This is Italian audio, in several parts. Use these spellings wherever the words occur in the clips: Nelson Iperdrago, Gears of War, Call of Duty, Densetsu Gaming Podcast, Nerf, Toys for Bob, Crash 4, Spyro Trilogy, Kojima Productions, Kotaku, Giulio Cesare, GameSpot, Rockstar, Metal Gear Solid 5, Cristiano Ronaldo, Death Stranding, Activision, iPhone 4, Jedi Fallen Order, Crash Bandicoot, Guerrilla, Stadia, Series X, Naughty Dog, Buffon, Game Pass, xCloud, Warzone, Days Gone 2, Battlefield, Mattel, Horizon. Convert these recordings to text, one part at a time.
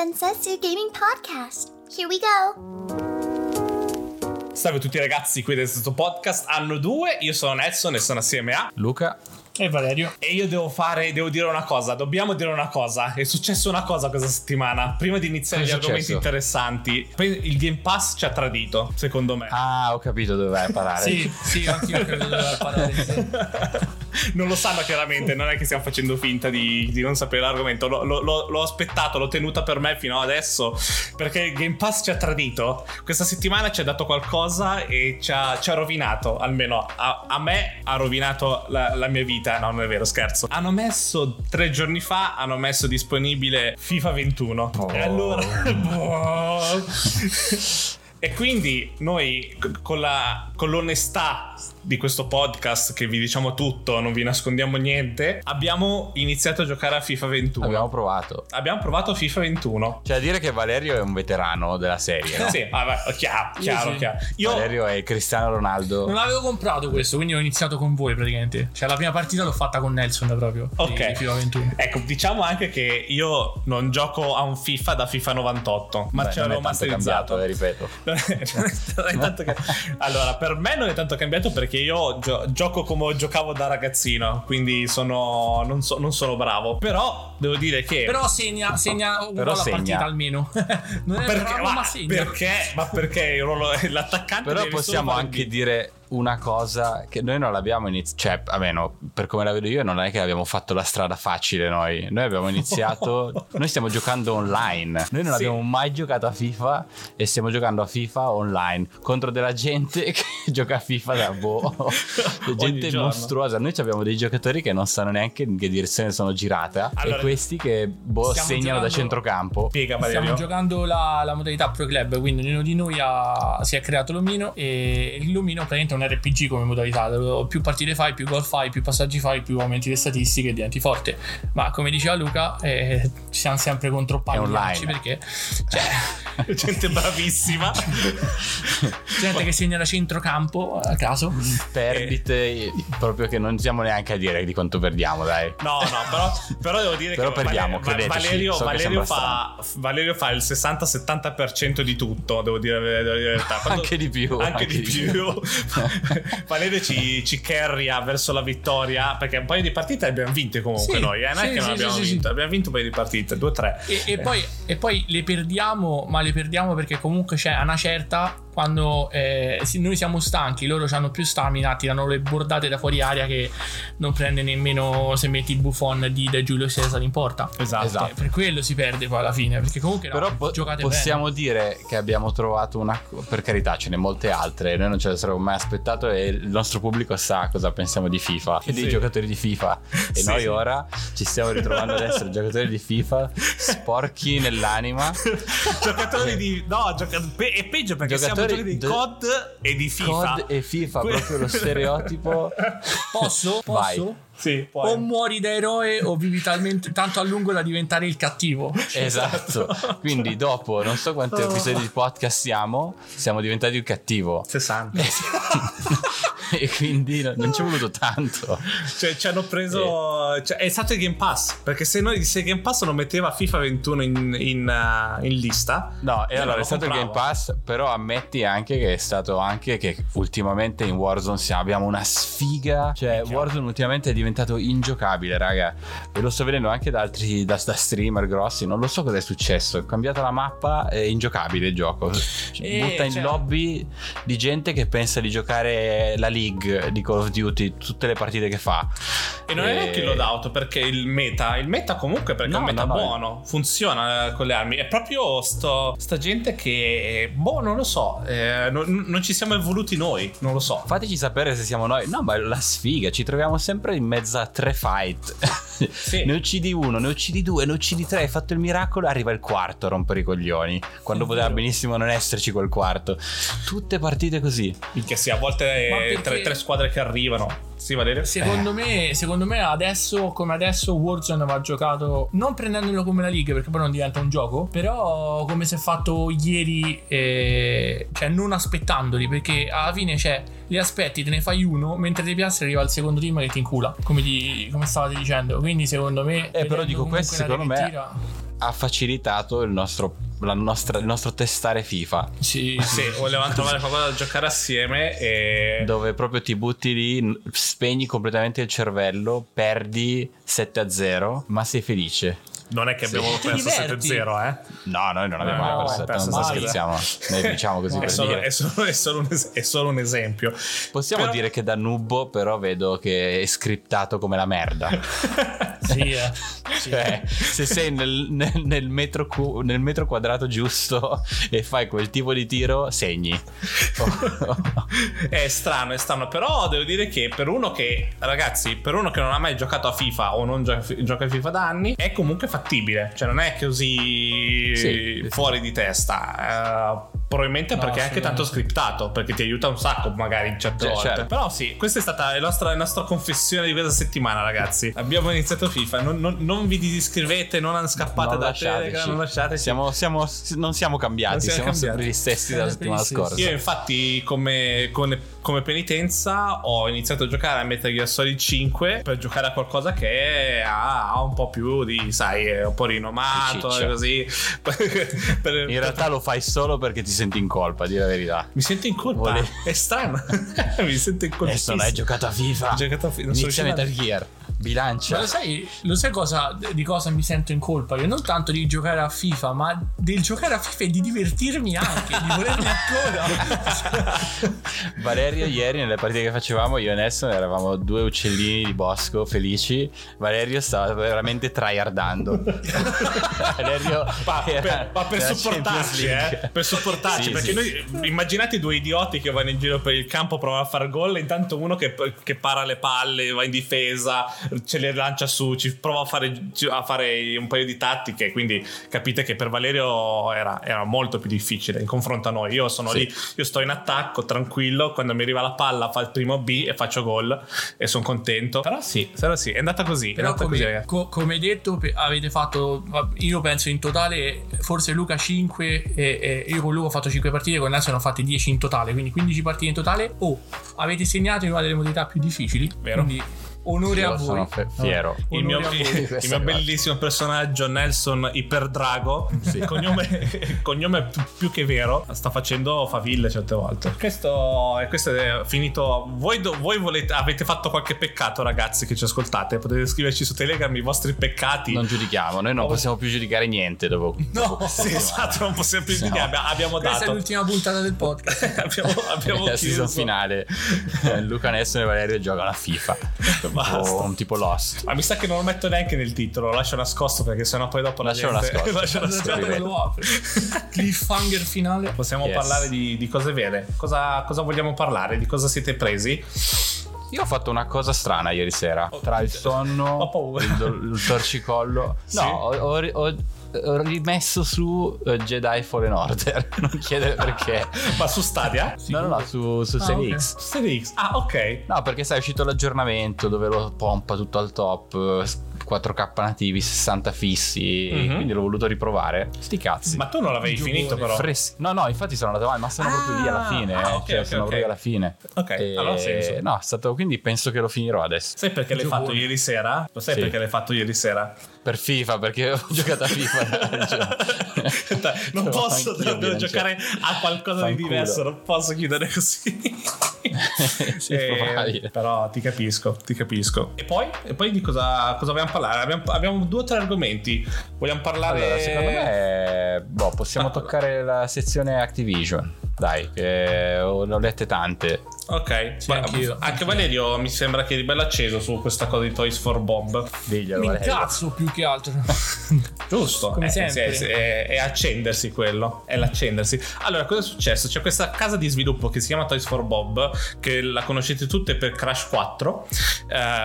Densetsu Gaming Podcast. Here we go. Salve a tutti ragazzi, qui del Densetsu Podcast anno 2. Io sono Nelson e sono assieme a Luca e Valerio. E io dobbiamo dire una cosa. È successa una cosa questa settimana. Prima di iniziare gli argomenti interessanti, il Game Pass ci ha tradito, secondo me. Ah, ho capito dove vai a parare. sì, anch'io credo dove vai a parare. Non lo sanno chiaramente, non è che stiamo facendo finta di non sapere l'argomento. L'ho aspettato, l'ho tenuta per me fino adesso, perché il Game Pass ci ha tradito. Questa settimana ci ha dato qualcosa e ci ha rovinato, almeno a me ha rovinato la mia vita. No, non è vero, scherzo. Hanno messo 3 giorni fa, hanno messo disponibile FIFA 21. E allora... E quindi noi con l'onestà di questo podcast, che vi diciamo tutto, non vi nascondiamo niente, abbiamo iniziato a giocare a FIFA 21. Abbiamo provato FIFA 21. Cioè, a dire che Valerio è un veterano della serie, no? Sì, chiaro. Io... Valerio è Cristiano Ronaldo. Non avevo comprato questo, quindi ho iniziato con voi praticamente. Cioè, la prima partita l'ho fatta con Nelson proprio. Ok, di FIFA 21. Ecco, diciamo anche che io non gioco a un FIFA da FIFA 98, ma ce l'avevo masterizzato. Ripeto. Non è tanto cambiato. Allora, per me non è tanto cambiato, perché io gioco come giocavo da ragazzino, quindi non sono bravo. Però devo dire che segna un po' la partita almeno. Non è perché, bravo, ma segna. Perché il ruolo l'attaccante. Però possiamo anche dire una cosa che noi non l'abbiamo iniziato, cioè almeno per come la vedo io non è che abbiamo fatto la strada facile. Noi abbiamo iniziato, noi stiamo giocando online, noi non abbiamo mai giocato a FIFA e stiamo giocando a FIFA online contro della gente che gioca a FIFA da gente mostruosa. Noi abbiamo dei giocatori che non sanno neanche in che direzione sono girata, allora, e questi che segnano da centrocampo. Stiamo giocando la modalità Pro Club, quindi ognuno di noi si è creato l'omino, e l'omino praticamente un RPG come modalità. Più partite fai, più gol fai, più passaggi fai, più aumenti le statistiche e diventi forte. Ma come diceva Luca, ci siamo sempre contro pallacci, perché cioè, gente bravissima, gente che segna da centrocampo a caso, perdite proprio che non siamo neanche a dire di quanto perdiamo, dai. No, però devo dire però che perdiamo, Valerio fa il 60-70% di tutto, devo dire la verità. Anche di più. Valerio ci carria verso la vittoria, perché un paio di partite abbiamo vinte comunque noi, non è che non abbiamo vinto. Abbiamo vinto un paio di partite, 2-3. E poi le perdiamo, ma le perdiamo perché comunque c'è una certa, quando noi siamo stanchi, loro hanno più stamina, tirano le bordate da fuori aria che non prende nemmeno se metti Buffon di Giulio Cesare in porta. Esatto. Per quello si perde poi alla fine, perché comunque però possiamo dire che abbiamo trovato una, per carità ce ne molte altre, noi non ce le saremmo mai aspettato, e il nostro pubblico sa cosa pensiamo di FIFA e dei giocatori di FIFA, e noi ora ci stiamo ritrovando ad essere giocatori di FIFA sporchi nell'anima. E peggio perché siamo di COD e di FIFA. COD e FIFA, proprio lo stereotipo. Posso? Sì, o muori da eroe o vivi tanto a lungo da diventare il cattivo. Esatto. Quindi dopo non so quanti episodi di podcast siamo diventati il cattivo. 60. E quindi non ci è voluto tanto, cioè ci hanno preso è stato il Game Pass, perché se il Game Pass non metteva FIFA 21 in lista, no. E allora è stato il Game Pass, però ammetti anche che è stato anche che ultimamente in Warzone abbiamo una sfiga, cioè Warzone ultimamente è diventato ingiocabile, raga, e lo sto vedendo anche da altri da streamer grossi. Non lo so cosa è successo, è cambiata la mappa, è ingiocabile il gioco, butta in lobby di gente che pensa di giocare la League di Call of Duty tutte le partite che fa, e non è neanche il loadout, perché il meta comunque, perché è un meta buono, funziona con le armi. È proprio sta gente che non lo so, non ci siamo evoluti noi, non lo so, fateci sapere se siamo noi. No, ma la sfiga, ci troviamo sempre in mezzo a 3 fight. Ne uccidi uno, ne uccidi due, ne uccidi 3, hai fatto il miracolo, arriva il quarto a rompere i coglioni, quando poteva benissimo non esserci quel quarto. Tutte partite così, che sì, a volte tre squadre che arrivano. Sì, Valerio? Secondo me adesso Warzone va giocato non prendendolo come la League, perché poi non diventa un gioco, però come si è fatto ieri, cioè non aspettandoli, perché alla fine li aspetti, te ne fai uno, mentre ti piace arriva il secondo team che ti incula, come stavate dicendo. Quindi secondo me però dico questo, secondo me ha facilitato il nostro, la nostra, il nostro testare FIFA. Sì, sì, volevamo trovare qualcosa da giocare assieme e... dove proprio ti butti lì, spegni completamente il cervello, perdi 7-0 ma sei felice. Non è che abbiamo perso 7-0, eh? No, noi non abbiamo mai perso, non scherziamo. Noi diciamo così, no, per dire. È solo un esempio. Possiamo dire che da nubbo, però, vedo che è scriptato come la merda. Sì, sì. Se sei nel metro quadrato giusto e fai quel tipo di tiro, segni. È strano, però devo dire che per uno che non ha mai giocato a FIFA o non gioca a FIFA da anni, è comunque fattibile, cioè non è così fuori di testa, probabilmente no, perché è anche tanto scriptato, perché ti aiuta un sacco magari in certe volte, certo. Però sì, questa è stata la nostra confessione di questa settimana, ragazzi. Abbiamo iniziato FIFA, non vi disiscrivete, non scappate da Telegram, non lasciateci. Non siamo cambiati. Sempre gli stessi della settimana scorsa. Io infatti come penitenza ho iniziato a giocare a Metal Gear Solid 5 per giocare a qualcosa che ha un po' più di, sai, è un po' rinomato e così. In realtà lo fai solo perché ti senti in colpa, di la verità. Mi sento in colpa? È strano. Mi sento in colpa. Adesso hai giocato a FIFA. Inizia Metal Gear. Bilancia. Ma lo sai di cosa mi sento in colpa? Io non tanto di giocare a FIFA, ma del giocare a FIFA e di divertirmi anche, di volermi ancora. Valerio, ieri nelle partite che facevamo, io e Nelson eravamo due uccellini di bosco felici. Valerio stava veramente tryhardando. Valerio per supportarci, sì, perché sì. Noi immaginate due idioti che vanno in giro per il campo, provano a far gol, e intanto uno che para le palle, va in difesa, ce le lancia su, ci prova a fare un paio di tattiche. Quindi capite che per Valerio era molto più difficile in confronto a noi. Io sono lì, io sto in attacco tranquillo, quando mi arriva la palla fa il primo B e faccio gol e sono contento. Però sì, è andata così. Però come detto, avete fatto, io penso in totale forse Luca 5 e io con Luca ho fatto 5 partite, con Nelson ho fatto 10 in totale, quindi 15 partite in totale. Avete segnato in una delle modalità più difficili, vero? Quindi onore a voi. Sono fiero. Il mio bellissimo personaggio Nelson Iperdrago, cognome più che vero, sta facendo faville certe volte. Questo è finito. Voi avete fatto qualche peccato, ragazzi, che ci ascoltate? Potete scriverci su Telegram i vostri peccati. Non giudichiamo, noi non possiamo più giudicare niente dopo. Sì, esatto, non possiamo più giudicare. Questa è l'ultima puntata del podcast. abbiamo chiuso. Season finale. Luca, Nelson e Valerio giocano a FIFA. Un tipo Lost. Ma mi sa che non lo metto neanche nel titolo, lo lascio nascosto, perché sennò poi dopo lascio nascosto. Lo apri. Cliffhanger finale. Possiamo parlare di cose vere. Cosa vogliamo parlare? Di cosa siete presi? Io ho fatto una cosa strana ieri sera. Tra il sonno, il torcicollo. Sì. Ho rimesso su Jedi Fallen Order. Non chiedere perché. Ma su Stadia? No, su Series X. Series X. Ah, ok. No, perché sai, è uscito l'aggiornamento dove lo pompa tutto al top, 4K nativi, 60 fissi, quindi l'ho voluto riprovare. Sti cazzi. Ma tu non l'avevi finito, però? No, infatti sono andato avanti, ma sono proprio lì alla fine. Okay. Alla fine. Ok, e... allora ha senso. No, è stato, quindi penso che lo finirò adesso. Sai perché l'hai fatto ieri sera? Lo sai perché l'hai fatto ieri sera? Per FIFA, perché ho giocato a FIFA. Non posso, devo giocare a qualcosa di diverso, non posso chiudere così. Sì, però ti capisco. E poi di cosa vogliamo parlare? Abbiamo 2 o 3 argomenti. Vogliamo parlare? Allora, secondo me possiamo toccare la sezione Activision. Dai, che ho lette tante. Ok, sì, anche Valerio mi sembra che è bello acceso su questa cosa di Toys for Bob. Diglielo, mi incazzo più che altro. Giusto, come sempre. È accendersi quello, è l'accendersi. Allora, cosa è successo? C'è questa casa di sviluppo che si chiama Toys for Bob, che la conoscete tutte per Crash 4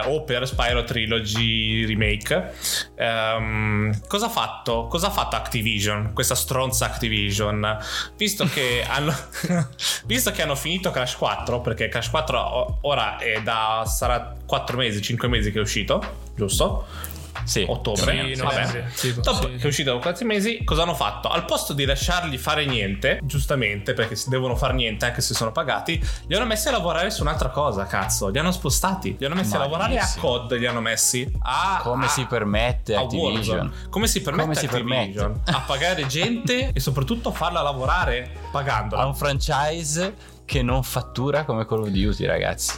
o per Spyro Trilogy Remake. Cosa ha fatto Activision, questa stronza Activision? Visto che hanno finito Crash 4, perché Crash 4 ora sarà 4 mesi, 5 mesi che è uscito, giusto? Sì, ottobre. Dopo che è uscito da qualche mesi, cosa hanno fatto? Al posto di lasciargli fare niente, giustamente, perché si devono far niente anche se sono pagati, li hanno messi a lavorare su un'altra cosa, cazzo. Li hanno spostati, li hanno messi a lavorare a COD, li hanno messi a Come si permette Activision a pagare gente e soprattutto farla lavorare pagandola a un franchise che non fattura come Call of Duty, ragazzi.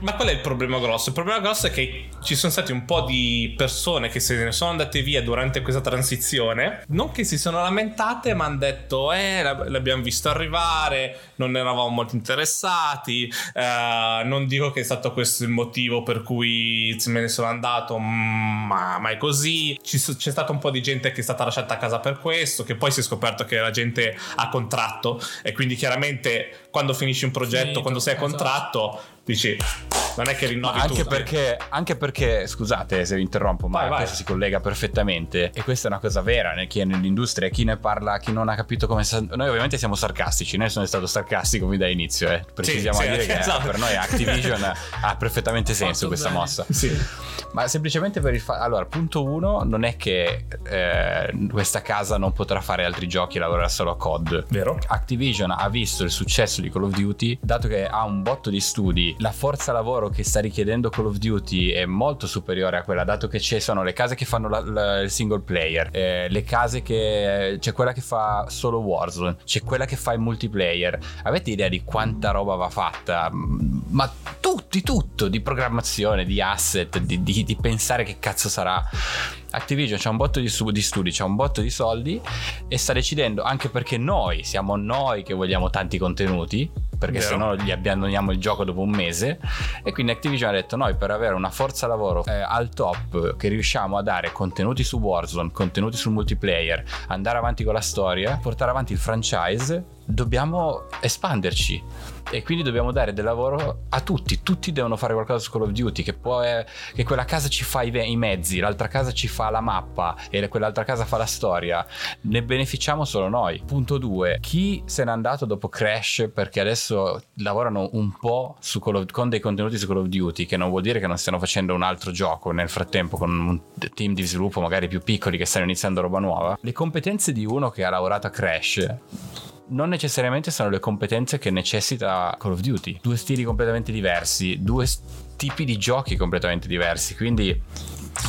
Ma qual è il problema grosso? Il problema grosso è che ci sono stati un po' di persone che se ne sono andate via durante questa transizione, non che si sono lamentate, ma hanno detto l'abbiamo visto arrivare, non eravamo molto interessati, non dico che è stato questo il motivo per cui me ne sono andato, ma è così. C'è stata un po' di gente che è stata lasciata a casa per questo, che poi si è scoperto che la gente ha contratto e quindi chiaramente quando finisci un progetto, quando sei a contratto, dici non è che rinnovi anche tu, perché scusate se vi interrompo, ma questo si collega perfettamente, e questa è una cosa vera, chi è nell'industria, chi ne parla, chi non ha capito come noi ovviamente siamo sarcastici, noi sono stato sarcastico fin da inizio, precisiamo a dire che esatto. Per noi Activision ha perfettamente senso questa mossa, ma semplicemente per il allora punto uno, non è che questa casa non potrà fare altri giochi e lavorare solo a COD, vero? Activision ha visto il successo di Call of Duty, dato che ha un botto di studi, la forza lavoro che sta richiedendo Call of Duty è molto superiore a quella, dato che ci sono le case che fanno il single player, le case che c'è quella che fa solo Warzone, c'è quella che fa il multiplayer. Avete idea di quanta roba va fatta? Ma tutto di programmazione, di asset, di pensare che cazzo sarà. Activision c'ha un botto di studi, c'ha un botto di soldi e sta decidendo, anche perché noi siamo noi che vogliamo tanti contenuti, perché se no gli abbandoniamo il gioco dopo un mese, e quindi Activision ha detto noi per avere una forza lavoro al top, che riusciamo a dare contenuti su Warzone, contenuti sul multiplayer, andare avanti con la storia, portare avanti il franchise, dobbiamo espanderci e quindi dobbiamo dare del lavoro a tutti devono fare qualcosa su Call of Duty, che può che quella casa ci fa i mezzi, l'altra casa ci fa la mappa e quell'altra casa fa la storia, ne beneficiamo solo noi. Punto 2, chi se n'è andato dopo Crash, perché adesso lavorano un po' su con dei contenuti su Call of Duty, che non vuol dire che non stiano facendo un altro gioco nel frattempo con un team di sviluppo magari più piccoli che stanno iniziando roba nuova. Le competenze di uno che ha lavorato a Crash non necessariamente sono le competenze che necessita Call of Duty. Due stili completamente diversi, due tipi di giochi completamente diversi, quindi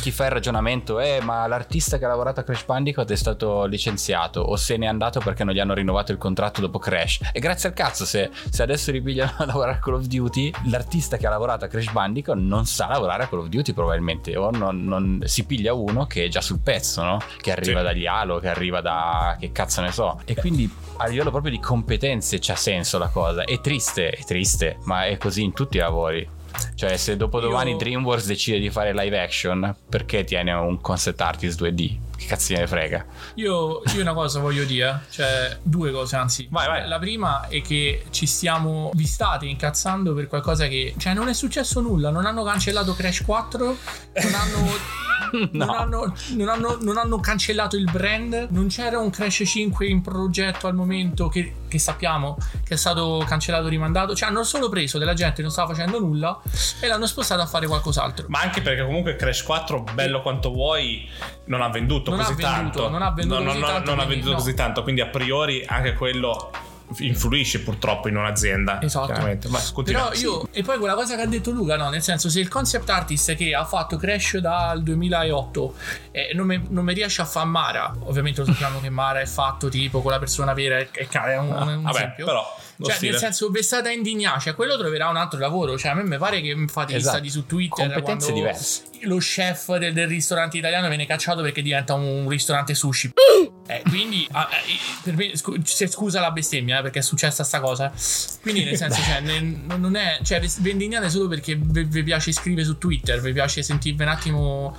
chi fa il ragionamento ma l'artista che ha lavorato a Crash Bandicoot è stato licenziato o se n'è andato perché non gli hanno rinnovato il contratto dopo Crash, e grazie al cazzo se adesso ripigliano a lavorare a Call of Duty, l'artista che ha lavorato a Crash Bandicoot non sa lavorare a Call of Duty probabilmente, o non si piglia uno che è già sul pezzo, no? Che arriva dagli Halo, che arriva da che cazzo ne so, e quindi a livello proprio di competenze c'ha senso la cosa. È triste, ma è così in tutti i lavori. Cioè, se dopodomani DreamWorks decide di fare live action, perché tiene un concept artist 2D? Che cazzo ne frega? Io una cosa voglio dire, cioè due cose, anzi. Vai. La prima è che vi state incazzando per qualcosa che, cioè, non è successo nulla. Non hanno cancellato Crash 4, non hanno cancellato il brand, non c'era un Crash 5 in progetto al momento che sappiamo che è stato cancellato, rimandato, cioè hanno solo preso della gente che non stava facendo nulla e l'hanno spostata a fare qualcos'altro, ma anche perché comunque Crash 4 bello quanto vuoi non ha venduto così tanto, quindi a priori anche quello influisce purtroppo in un'azienda. Esatto. Ma però e poi quella cosa che ha detto Luca, no? Nel senso, se il concept artist che ha fatto Crash dal 2008 non mi riesce a fare Mara, ovviamente lo sappiamo che Mara è fatto tipo con la persona vera e cara, è un esempio, però cioè stile. Nel senso, vi state indignati, cioè quello troverà un altro lavoro, cioè a me mi pare che fate listati su Twitter competenze diverse. Lo chef del ristorante italiano viene cacciato perché diventa un ristorante sushi. Quindi per me, scusa la bestemmia, perché è successa sta cosa, quindi nel senso cioè, non è, cioè vi indignate solo perché vi piace scrivere su Twitter, vi piace sentirvi un attimo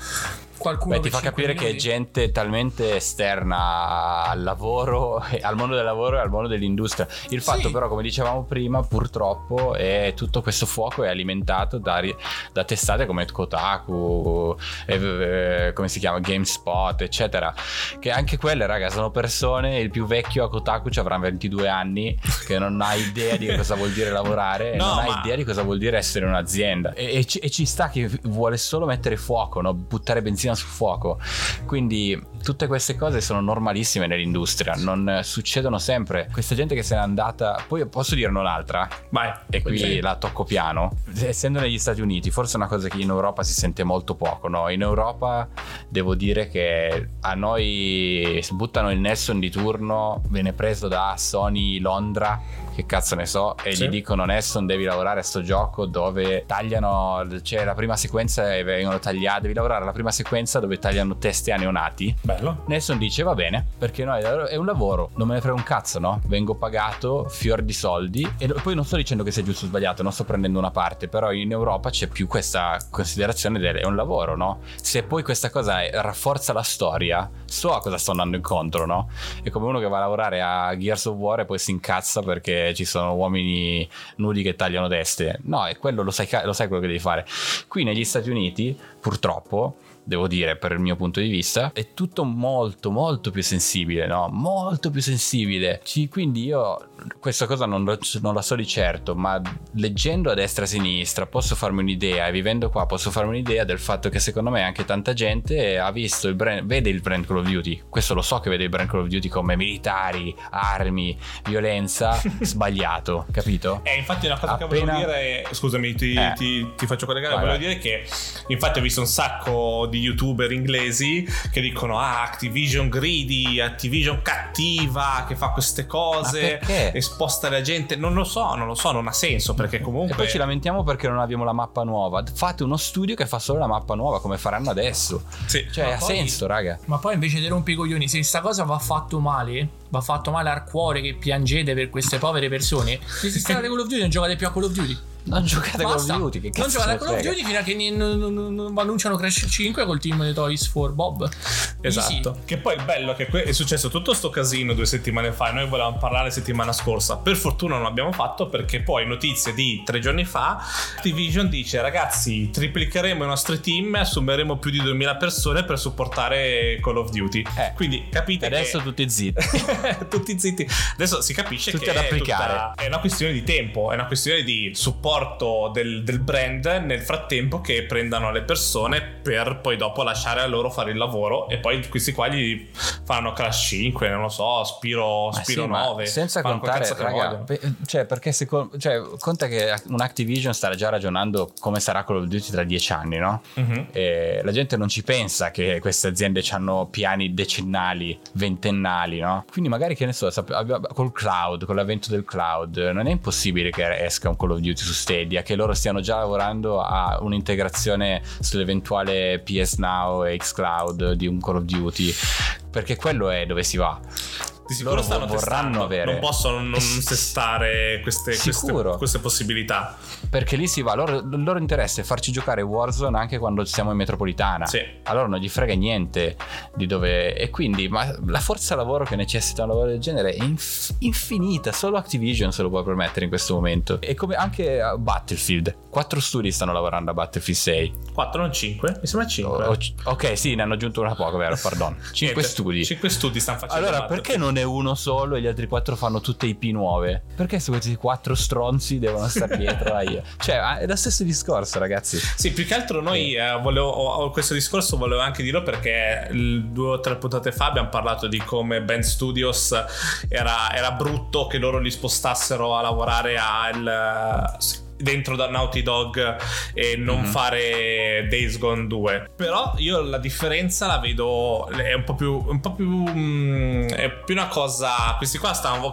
qualcuno. Beh, ti fa capire che è gente talmente esterna al lavoro, al mondo del lavoro e al mondo dell'industria. Il fatto però, come dicevamo prima, purtroppo è tutto questo fuoco è alimentato da testate come Kotaku, come si chiama, GameSpot, eccetera, che anche quelle, raga, sono persone. Il più vecchio a Kotaku ci avrà 22 anni, che non ha idea di cosa vuol dire lavorare, no, non ha idea di cosa vuol dire essere un'azienda, e ci sta che vuole solo mettere fuoco, no? Buttare benzina sul fuoco. Quindi tutte queste cose sono normalissime nell'industria, non succedono sempre. Questa gente che se n'è andata, poi posso dirne un'altra? Vai. E qui la tocco piano. Essendo negli Stati Uniti, forse è una cosa che in Europa si sente molto poco, no? In Europa devo dire che a noi buttano il Nelson di turno, viene preso da Sony Londra, che cazzo ne so, e gli dicono: Nelson, devi lavorare a sto gioco dove tagliano, cioè la prima sequenza e vengono tagliate, devi lavorare alla prima sequenza dove tagliano teste a neonati. Bello. Nelson dice va bene, perché no, è un lavoro, non me ne frega un cazzo, no? Vengo pagato fior di soldi. E poi non sto dicendo che sia giusto o sbagliato, non sto prendendo una parte, però in Europa c'è più questa considerazione del è un lavoro, no? Se poi questa cosa rafforza la storia, so a cosa sto andando incontro, no? È come uno che va a lavorare a Gears of War e poi si incazza perché ci sono uomini nudi che tagliano teste. No, è quello, lo sai quello che devi fare. Qui negli Stati Uniti, purtroppo, devo dire, per il mio punto di vista, è tutto molto molto più sensibile, no? Molto più sensibile. Quindi io questa cosa non la so di certo, ma leggendo a destra e a sinistra posso farmi un'idea, e vivendo qua posso farmi un'idea del fatto che secondo me anche tanta gente ha visto il brand, vede il brand Call of Duty, questo lo so che vede il brand Call of Duty come militari, armi, violenza, sbagliato, capito? Infatti è una cosa che volevo dire, scusami, ti faccio collegare, volevo dire che infatti ho visto un sacco di youtuber inglesi che dicono Activision greedy, Activision cattiva, che fa queste cose e sposta la gente. Non lo so, non ha senso, perché comunque, e poi ci lamentiamo perché non abbiamo la mappa nuova. Fate uno studio che fa solo la mappa nuova, come faranno adesso, cioè ha senso, raga. Ma poi invece di rompicoglioni, se sta cosa va fatto male al cuore, che piangete per queste povere persone, se state Call of Duty non giocate più a Call of Duty. Non giocate Call of Duty, che cazzo, non giocate a Call of Duty fino a che non annunciano Crash 5 col team di Toys for Bob. Esatto. Che poi il bello è che è successo tutto sto casino 2 settimane fa, e noi volevamo parlare settimana scorsa, per fortuna non l'abbiamo fatto, perché poi notizie di 3 giorni fa, Activision dice: ragazzi, triplicheremo i nostri team, assumeremo più di 2000 persone per supportare Call of Duty. Quindi capite adesso che... tutti zitti. Adesso si capisce tutti che ad applicare. È una questione di tempo, è una questione di supporto del brand nel frattempo che prendano le persone, per poi dopo lasciare a loro fare il lavoro, e poi questi qua gli fanno Crash 5, non lo so, Spyro 9, senza contare, raga, conta che un Activision sta già ragionando come sarà Call of Duty tra 10 anni, no? Uh-huh. E la gente non ci pensa che queste aziende hanno piani decennali, ventennali, no? Quindi magari, che ne so, col cloud, con l'avvento del cloud, non è impossibile che esca un Call of Duty su Stadia, che loro stiano già lavorando a un'integrazione sull'eventuale PS Now e xCloud di un Call of Duty, perché quello è dove si va. Di sicuro loro stanno testando, avere. Non possono non testare queste possibilità, perché lì si va, il loro interesse è farci giocare Warzone anche quando siamo in metropolitana, allora non gli frega niente di dove. E quindi la forza lavoro che necessita un lavoro del genere è infinita, solo Activision se lo può permettere in questo momento. E come anche Battlefield, 4 studi stanno lavorando a Battlefield 6, 4 non 5, mi sembra 5, ok sì, ne hanno aggiunto una poco, vero, pardon, 5 studi stanno facendo. Allora perché non è uno solo e gli altri 4 fanno tutte IP nuove? Perché se questi 4 stronzi devono stare dietro a io? Cioè è lo stesso discorso, ragazzi. Sì, più che altro noi questo discorso volevo anche dirlo, perché 2 o 3 puntate fa abbiamo parlato di come Band Studios era brutto che loro li spostassero a lavorare dentro da Naughty Dog e non fare Days Gone 2. Però io la differenza la vedo è un po' più è più una cosa, questi qua stavano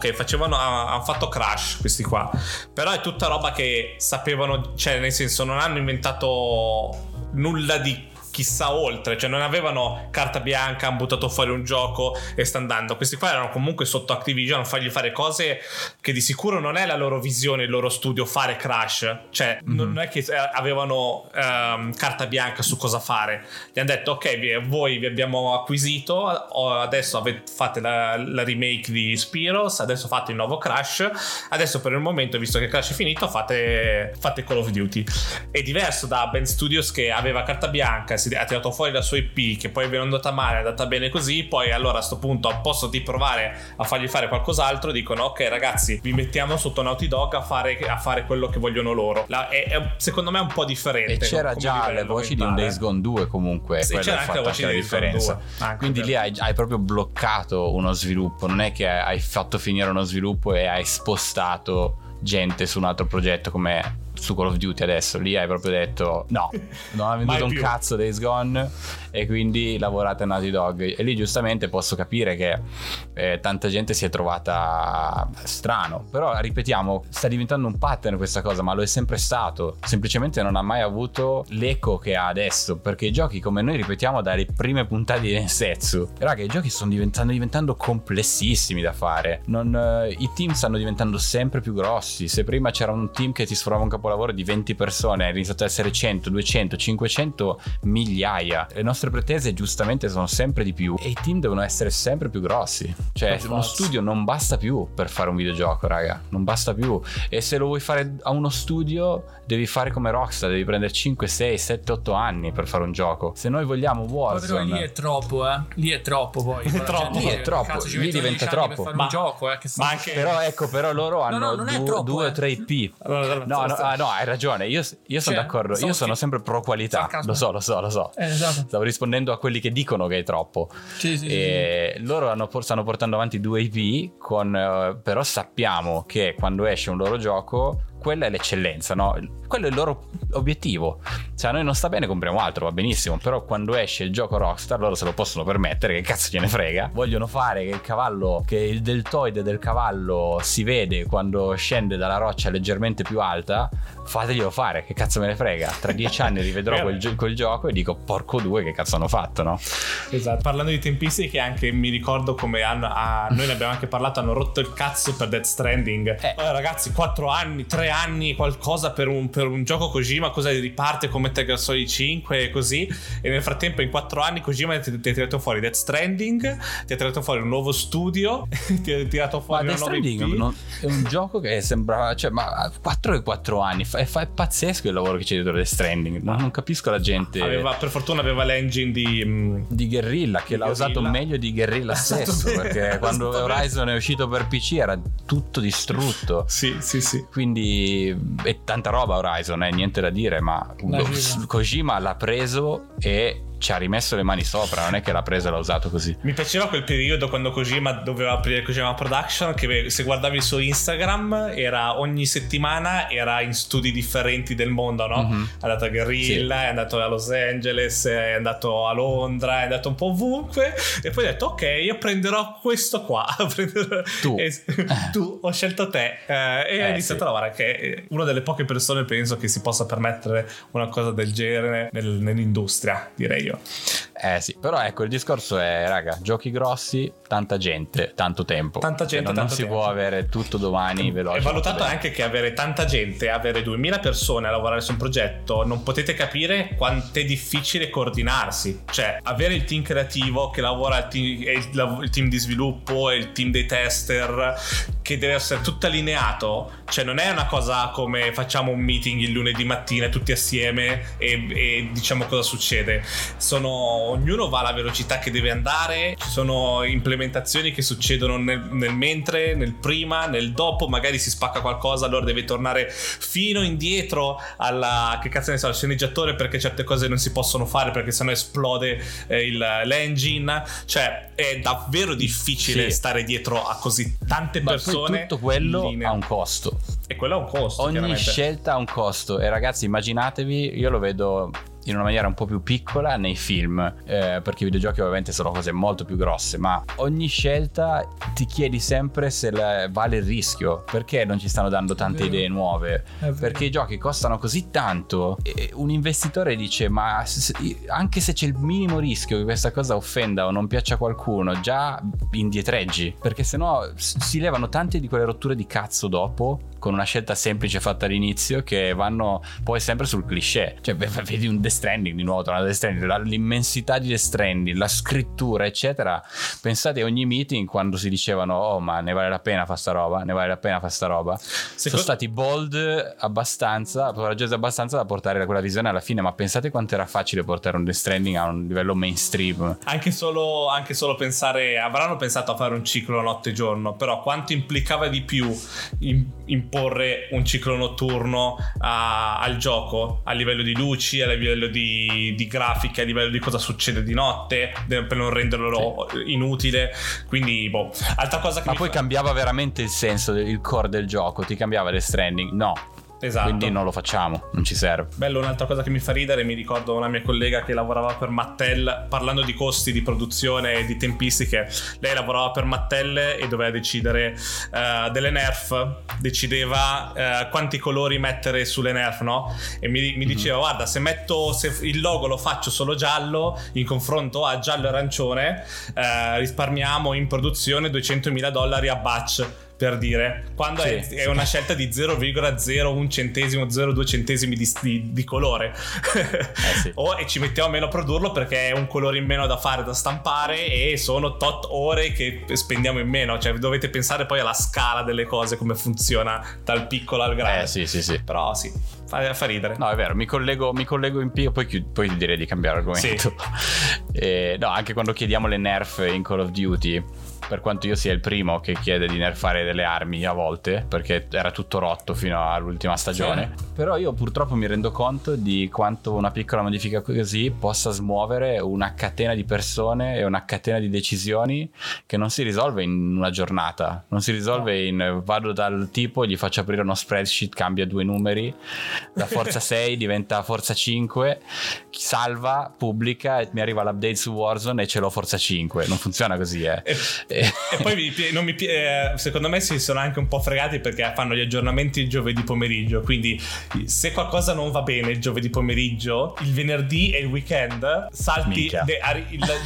hanno fatto Crash questi qua, però è tutta roba che sapevano, cioè nel senso non hanno inventato nulla di chissà oltre, cioè non avevano carta bianca, hanno buttato fuori un gioco e sta andando. Questi qua erano comunque sotto Activision, fargli fare cose che di sicuro non è la loro visione, il loro studio fare Crash, cioè non è che avevano carta bianca su cosa fare. Gli hanno detto ok, voi vi abbiamo acquisito, adesso fate la remake di Spiros, adesso fate il nuovo Crash, adesso per il momento, visto che Crash è finito, fate Call of Duty. È diverso da Ben Studios che aveva carta bianca, si ha tirato fuori la sua IP che poi è andata male, è andata bene così, poi allora a sto punto, a posto di provare a fargli fare qualcos'altro, dicono ok ragazzi, vi mettiamo sotto Naughty Dog a fare quello che vogliono loro. È secondo me un po' differente. E c'era già le voci di un Days Gone 2 comunque, sì, c'era anche la voce di differenza, quindi lì hai proprio bloccato uno sviluppo, non è che hai fatto finire uno sviluppo e hai spostato gente su un altro progetto come su Call of Duty. Adesso lì hai proprio detto no, non ha venduto un cazzo Days Gone e quindi lavorate a Naughty Dog. E lì giustamente posso capire che tanta gente si è trovata strano, però ripetiamo, sta diventando un pattern questa cosa, ma lo è sempre stato, semplicemente non ha mai avuto l'eco che ha adesso, perché i giochi, come noi ripetiamo dalle prime puntate di Densetsu, raga, i giochi stanno diventando complessissimi da fare, i team stanno diventando sempre più grossi. Se prima c'era un team che ti sforava un capolavoro di 20 persone, è iniziato ad essere 100, 200, 500, migliaia. Le nostre pretese giustamente sono sempre di più e i team devono essere sempre più grossi, cioè uno studio non basta più per fare un videogioco, raga, non basta più. E se lo vuoi fare a uno studio devi fare come Rockstar, devi prendere 5, 6, 7, 8 anni per fare un gioco. Se noi vogliamo Warzone, però lì è troppo, lì è troppo, poi è troppo. Lì è troppo, cazzo, lì diventa troppo, ma un gioco che ma anche... però ecco, però loro hanno due o tre IP. No, hai ragione, io sono d'accordo, io sono sempre pro qualità, lo so. Esatto. Stavo rispondendo a quelli che dicono che è troppo. Sì. Loro stanno portando avanti due IP però sappiamo che quando esce un loro gioco, quella è l'eccellenza, no? Quello è il loro obiettivo. Cioè, a noi non sta bene, compriamo altro, va benissimo. Però quando esce il gioco Rockstar, loro se lo possono permettere, che cazzo gliene frega. Vogliono fare che il cavallo, che il deltoide del cavallo si vede quando scende dalla roccia leggermente più alta. Fateglielo fare, che cazzo me ne frega. Tra 10 anni rivedrò quel gioco e dico porco due, che cazzo hanno fatto, no? Esatto. Parlando di tempistiche, anche mi ricordo come noi ne abbiamo anche parlato, hanno rotto il cazzo per Death Stranding. Ragazzi, 4 anni, 3 anni qualcosa per un gioco Kojima, cosa riparte come Metal Gear Solid 5 e così, e nel frattempo in 4 anni Kojima ti ha tirato fuori Death Stranding, ti ha tirato fuori un nuovo studio, ti ha tirato fuori un nuovo IP. È un gioco che sembrava, cioè, ma 4 anni è pazzesco il lavoro che c'è dietro Death Stranding, non capisco la gente. Per fortuna aveva l'engine di Guerrilla, che l'ha usato meglio di Guerrilla stesso, perché quando Horizon è uscito per PC era tutto distrutto. Sì. Quindi è tanta roba Horizon, niente da dire, ma Kojima l'ha preso e ci ha rimesso le mani sopra, non è che l'ha presa e l'ha usato così. Mi piaceva quel periodo quando Kojima doveva aprire Kojima Production, che se guardavi il suo Instagram era ogni settimana era in studi differenti del mondo, no? Mm-hmm. È andato a Guerrilla, è andato a Los Angeles, è andato a Londra, è andato un po' ovunque e poi ha detto ok, io prenderò questo qua, tu ho scelto te, e ha iniziato a lavorare, che è una delle poche persone penso che si possa permettere una cosa del genere nell'industria, direi. Però ecco, il discorso è, raga, giochi grossi, tanta gente, tanto tempo. Non si può avere tutto domani veloce. È valutato anche che avere tanta gente, avere 2000 persone a lavorare su un progetto, non potete capire quanto è difficile coordinarsi. Cioè, avere il team creativo che lavora, il team di sviluppo e il team dei tester, che deve essere tutto allineato. Cioè, non è una cosa come facciamo un meeting il lunedì mattina tutti assieme e diciamo cosa succede. Ognuno va alla velocità che deve andare, ci sono implementazioni che succedono nel mentre, nel prima, nel dopo, magari si spacca qualcosa, allora deve tornare fino indietro al sceneggiatore, perché certe cose non si possono fare perché sennò esplode l'engine. Cioè è davvero difficile stare dietro a così tante persone. Ma tutto quello ha un costo, ogni scelta ha un costo. E ragazzi, immaginatevi, io lo vedo in una maniera un po' più piccola nei film, perché i videogiochi ovviamente sono cose molto più grosse, ma ogni scelta ti chiedi sempre se vale il rischio, perché non ci stanno dando tante idee nuove, perché i giochi costano così tanto e un investitore dice ma anche se c'è il minimo rischio che questa cosa offenda o non piaccia a qualcuno, già indietreggi, perché sennò si levano tante di quelle rotture di cazzo dopo con una scelta semplice fatta all'inizio, che vanno poi sempre sul cliché. Cioè vedi un Death Stranding, di nuovo tornando a Death Stranding, l'immensità di Death Stranding, la scrittura eccetera. Pensate a ogni meeting quando si dicevano oh ma ne vale la pena fa sta roba, ne vale la pena fa sta roba. Sono stati bold abbastanza, coraggiosi abbastanza da portare quella visione alla fine, ma pensate quanto era facile portare un Death Stranding a un livello mainstream. Anche solo pensare, avranno pensato a fare un ciclo notte e giorno, però quanto implicava di più imporre un ciclo notturno al gioco, a livello di luci, a livello di grafica, a livello di cosa succede di notte, per non renderlo inutile. Quindi boh, altra cosa che cambiava veramente il senso, il core del gioco, ti cambiava Death Stranding? No. Esatto. Quindi non lo facciamo, non ci serve. Bello, un'altra cosa che mi fa ridere, mi ricordo una mia collega che lavorava per Mattel, parlando di costi di produzione e di tempistiche, lei lavorava per Mattel e doveva decidere delle Nerf, decideva quanti colori mettere sulle Nerf, no? E mi diceva guarda, se il logo lo faccio solo giallo in confronto a giallo e arancione, risparmiamo in produzione $200,000 a batch, per dire, quando è una scelta di 0,01 centesimo, 0,2 centesimi di colore e ci mettiamo meno a produrlo perché è un colore in meno da fare, da stampare, e sono tot ore che spendiamo in meno. Cioè dovete pensare poi alla scala delle cose, come funziona dal piccolo al grande. Però fa ridere. No, è vero, mi collego in pieno, poi direi di cambiare argomento. No, anche quando chiediamo le nerf in Call of Duty, per quanto io sia il primo che chiede di nerfare delle armi a volte, perché era tutto rotto fino all'ultima stagione, però io purtroppo mi rendo conto di quanto una piccola modifica così possa smuovere una catena di persone e una catena di decisioni che non si risolve in una giornata, non si risolve in vado dal tipo, gli faccio aprire uno spreadsheet, cambia due numeri, da forza 6 diventa forza 5, salva, pubblica e mi arriva l'update su Warzone e ce l'ho forza 5. Non funziona così, E poi secondo me si sono anche un po' fregati, perché fanno gli aggiornamenti il giovedì pomeriggio, quindi se qualcosa non va bene il giovedì pomeriggio, il venerdì e il weekend salti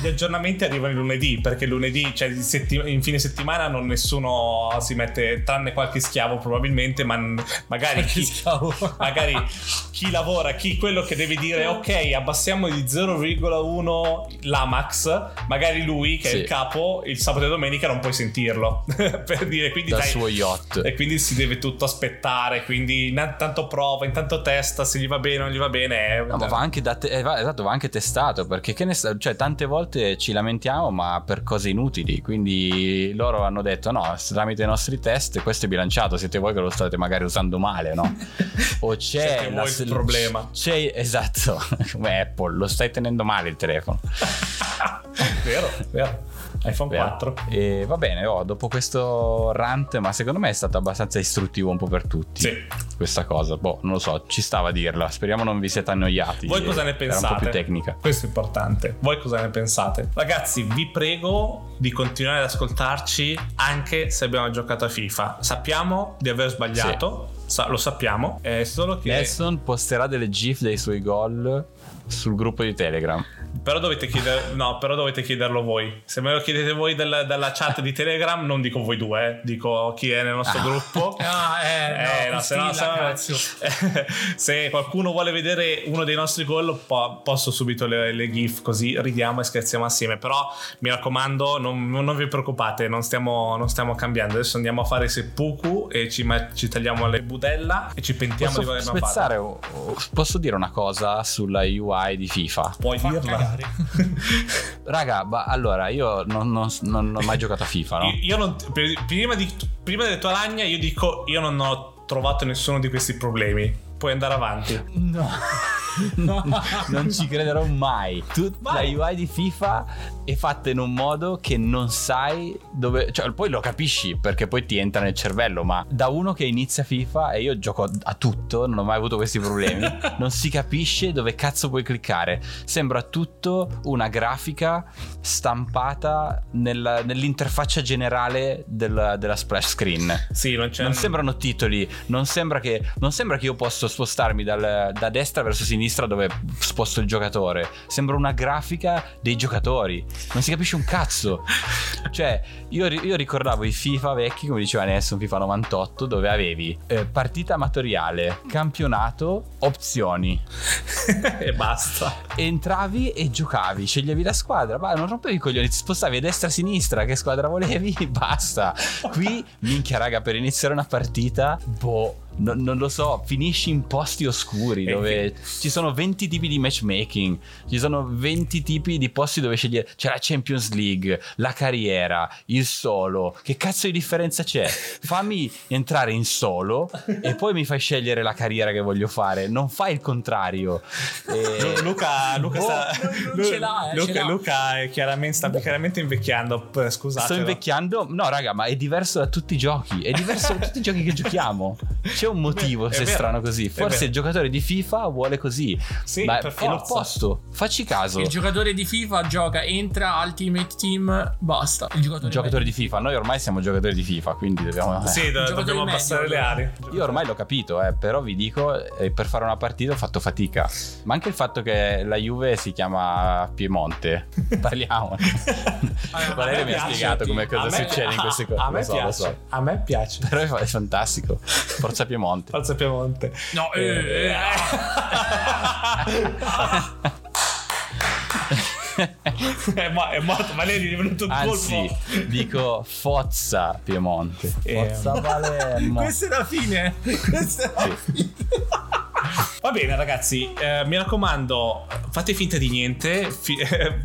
gli aggiornamenti arrivano il lunedì, perché lunedì, cioè in fine settimana non nessuno si mette, tranne qualche schiavo probabilmente, ma magari chi lavora, chi quello che deve dire ok abbassiamo di 0,1 l'amax, magari lui che è il capo, il sabato e domenica non puoi sentirlo per dire, quindi dal suo yacht, e quindi si deve tutto aspettare, quindi intanto prova, intanto testa, se gli va bene o non gli va bene ma va anche esatto, va anche testato, perché cioè tante volte ci lamentiamo ma per cose inutili, quindi loro hanno detto no, tramite i nostri test questo è bilanciato, siete voi che lo state magari usando male, no? O c'è il problema, esatto, come Apple, lo stai tenendo male il telefono. vero iPhone 4. E va bene, dopo questo rant, ma secondo me è stato abbastanza istruttivo un po' per tutti. Sì. Questa cosa, non lo so, ci stava a dirla. Speriamo non vi siete annoiati. Voi cosa ne pensate? Era un po' più tecnica. Questo è importante. Voi cosa ne pensate? Ragazzi, vi prego di continuare ad ascoltarci anche se abbiamo giocato a FIFA. Sappiamo di aver sbagliato, lo sappiamo, è solo che Nelson posterà delle GIF dei suoi gol sul gruppo di Telegram. Però dovete chiederlo voi. Se me lo chiedete voi dalla chat di Telegram, non dico voi due, dico chi è nel nostro gruppo. Se qualcuno vuole vedere uno dei nostri gol, posso subito le GIF, così ridiamo e scherziamo assieme. Però mi raccomando, non vi preoccupate, non stiamo cambiando. Adesso andiamo a fare seppuku e ci tagliamo le budella e ci pentiamo di voler spezzare. Posso dire una cosa sulla UI di FIFA? Puoi dirla. Raga, allora io non ho mai giocato a FIFA, no? Io non, prima della tua lagna io dico, io non ho trovato nessuno di questi problemi. Puoi andare avanti. No. non ci crederò mai. Tutta la UI di FIFA è fatta in un modo che non sai dove, cioè poi lo capisci perché poi ti entra nel cervello, ma da uno che inizia FIFA, e io gioco a tutto, non ho mai avuto questi problemi, non si capisce dove cazzo puoi cliccare, sembra tutto una grafica stampata nell'interfaccia generale della splash screen. Sì, non sembrano titoli, non sembra che io posso spostarmi da destra verso sinistra dove sposto il giocatore, sembra una grafica dei giocatori, non si capisce un cazzo. Cioè io ricordavo i FIFA vecchi, come diceva Nessun, FIFA 98, dove avevi partita amatoriale, campionato, opzioni e basta, entravi e giocavi, sceglievi la squadra, ma non rompevi i coglioni, ti spostavi a destra a sinistra, che squadra volevi, basta. Qui minchia raga, per iniziare una partita non lo so, finisci in posti oscuri dove ci sono 20 tipi di matchmaking, ci sono 20 tipi di posti dove scegliere, c'è la Champions League, la carriera, il solo, che cazzo di differenza c'è? Fammi entrare in solo e poi mi fai scegliere la carriera che voglio fare, non fai il contrario. Luca sta chiaramente invecchiando, scusate. Sto invecchiando? No raga, ma è diverso da tutti i giochi, è diverso da tutti i giochi che giochiamo. C'è un motivo se è strano così. Forse il giocatore di FIFA vuole così. Sì, ma è l'opposto. Facci caso. Il giocatore di FIFA gioca, entra Ultimate Team, basta. Il giocatore di FIFA. Noi ormai siamo giocatori di FIFA, quindi dobbiamo dobbiamo abbassare le aree. Io ormai l'ho capito, però vi dico, per fare una partita ho fatto fatica. Ma anche il fatto che la Juve si chiama Piemonte. Parliamo. Valerio mi ha spiegato come cosa succede in queste cose. A me piace. Però è fantastico. Forza Piemonte. Forza Piemonte. No. È morto Valerio, è venuto un colpo. Anzi, dico Fozza Piemonte. Fozza Palermo. Questa è la fine. Va bene ragazzi, mi raccomando, fate finta di niente.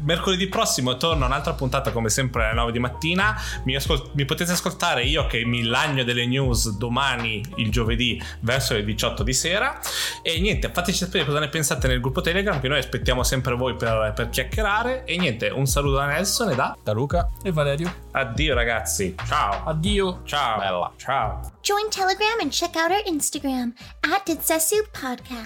Mercoledì prossimo torna un'altra puntata, come sempre alle 9 di mattina. Mi potete ascoltare io che mi lagno delle news domani, il giovedì, verso le 18 di sera. E niente, fateci sapere cosa ne pensate nel gruppo Telegram, che noi aspettiamo sempre voi per chiacchierare. E niente, un saluto da Nelson e da Luca e Valerio. Addio ragazzi, ciao. Addio. Ciao. Bella. Ciao. Join Telegram and check out our Instagram @Densetsu Podcast.